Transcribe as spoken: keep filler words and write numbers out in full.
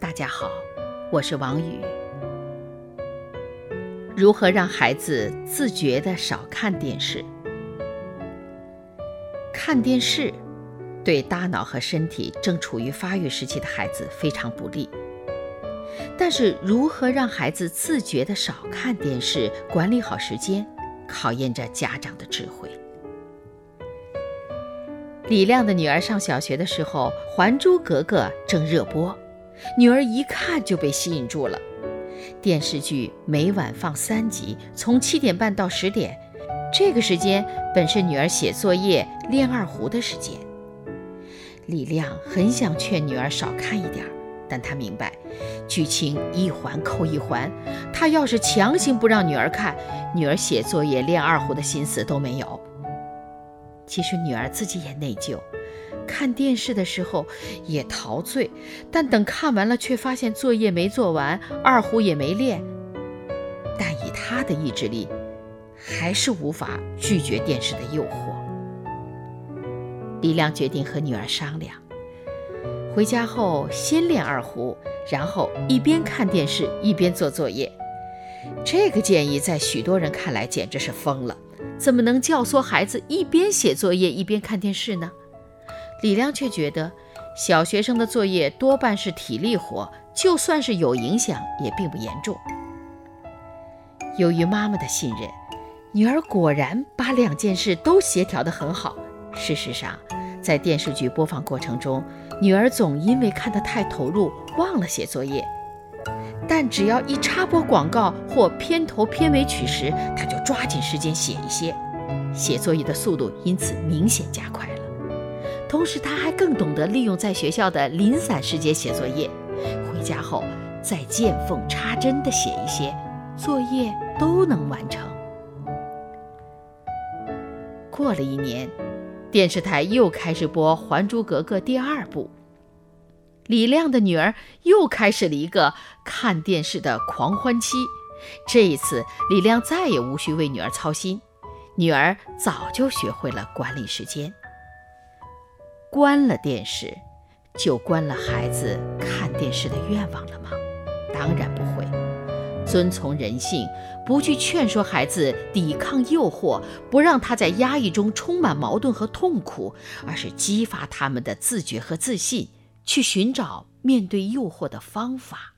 大家好，我是王宇。如何让孩子自觉地少看电视？看电视对大脑和身体正处于发育时期的孩子非常不利。但是如何让孩子自觉地少看电视，管理好时间，考验着家长的智慧。李亮的女儿上小学的时候，《还珠格格》正热播，女儿一看就被吸引住了。电视剧每晚放三集，从七点半到十点，这个时间本是女儿写作业、练二胡的时间。李亮很想劝女儿少看一点，但他明白剧情一环扣一环，他要是强行不让女儿看，女儿写作业练二胡的心思都没有。其实女儿自己也内疚，看电视的时候也陶醉，但等看完了却发现作业没做完，二胡也没练。但以她的意志力，还是无法拒绝电视的诱惑。李亮决定和女儿商量，回家后先练二胡，然后一边看电视一边做作业。这个建议在许多人看来简直是疯了，怎么能教唆孩子一边写作业一边看电视呢？李亮却觉得小学生的作业多半是体力活，就算是有影响也并不严重。由于妈妈的信任，女儿果然把两件事都协调得很好。事实上，在电视剧播放过程中，女儿总因为看得太投入，忘了写作业。但只要一插播广告或片头片尾曲时，她就抓紧时间写一些，写作业的速度因此明显加快了。同时，她还更懂得利用在学校的零散时间写作业，回家后再见缝插针地写一些，作业都能完成。过了一年，电视台又开始播《还珠格格》第二部，李亮的女儿又开始了一个看电视的狂欢期。这一次，李亮再也无需为女儿操心，女儿早就学会了管理时间。关了电视，就关了孩子看电视的愿望了吗？当然不会。遵从人性，不去劝说孩子抵抗诱惑，不让他在压抑中充满矛盾和痛苦，而是激发他们的自觉和自信，去寻找面对诱惑的方法。